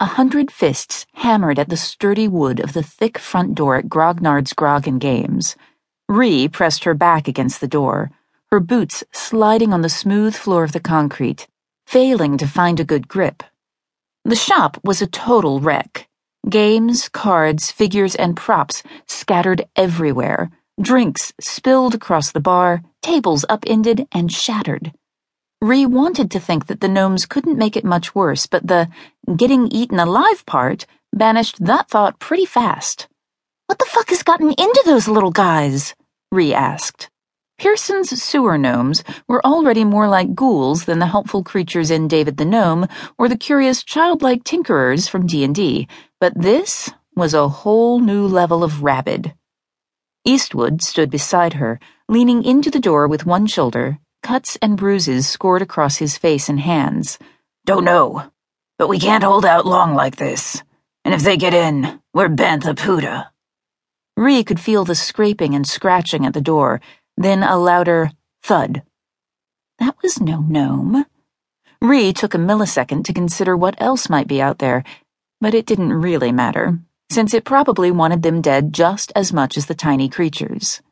100 fists hammered at the sturdy wood of the thick front door at Grognard's Grog and Games. Rhee pressed her back against the door, her boots sliding on the smooth floor of the concrete, failing to find a good grip. The shop was a total wreck. Games, cards, figures, and props scattered everywhere. Drinks spilled across the bar, tables upended and shattered. Rhee wanted to think that the gnomes couldn't make it much worse, but the getting eaten alive part banished that thought pretty fast. What the fuck has gotten into those little guys? Rhee asked. Pearson's sewer gnomes were already more like ghouls than the helpful creatures in David the Gnome or the curious childlike tinkerers from D&D, but this was a whole new level of rabid. Eastwood stood beside her, leaning into the door with one shoulder, cuts and bruises scored across his face and hands. Don't know, but we can't hold out long like this. And if they get in, we're Bantha Puta. Rhee could feel the scraping and scratching at the door, then a louder thud. That was no gnome. Rhee took a millisecond to consider what else might be out there, but it didn't really matter, since it probably wanted them dead just as much as the tiny creatures.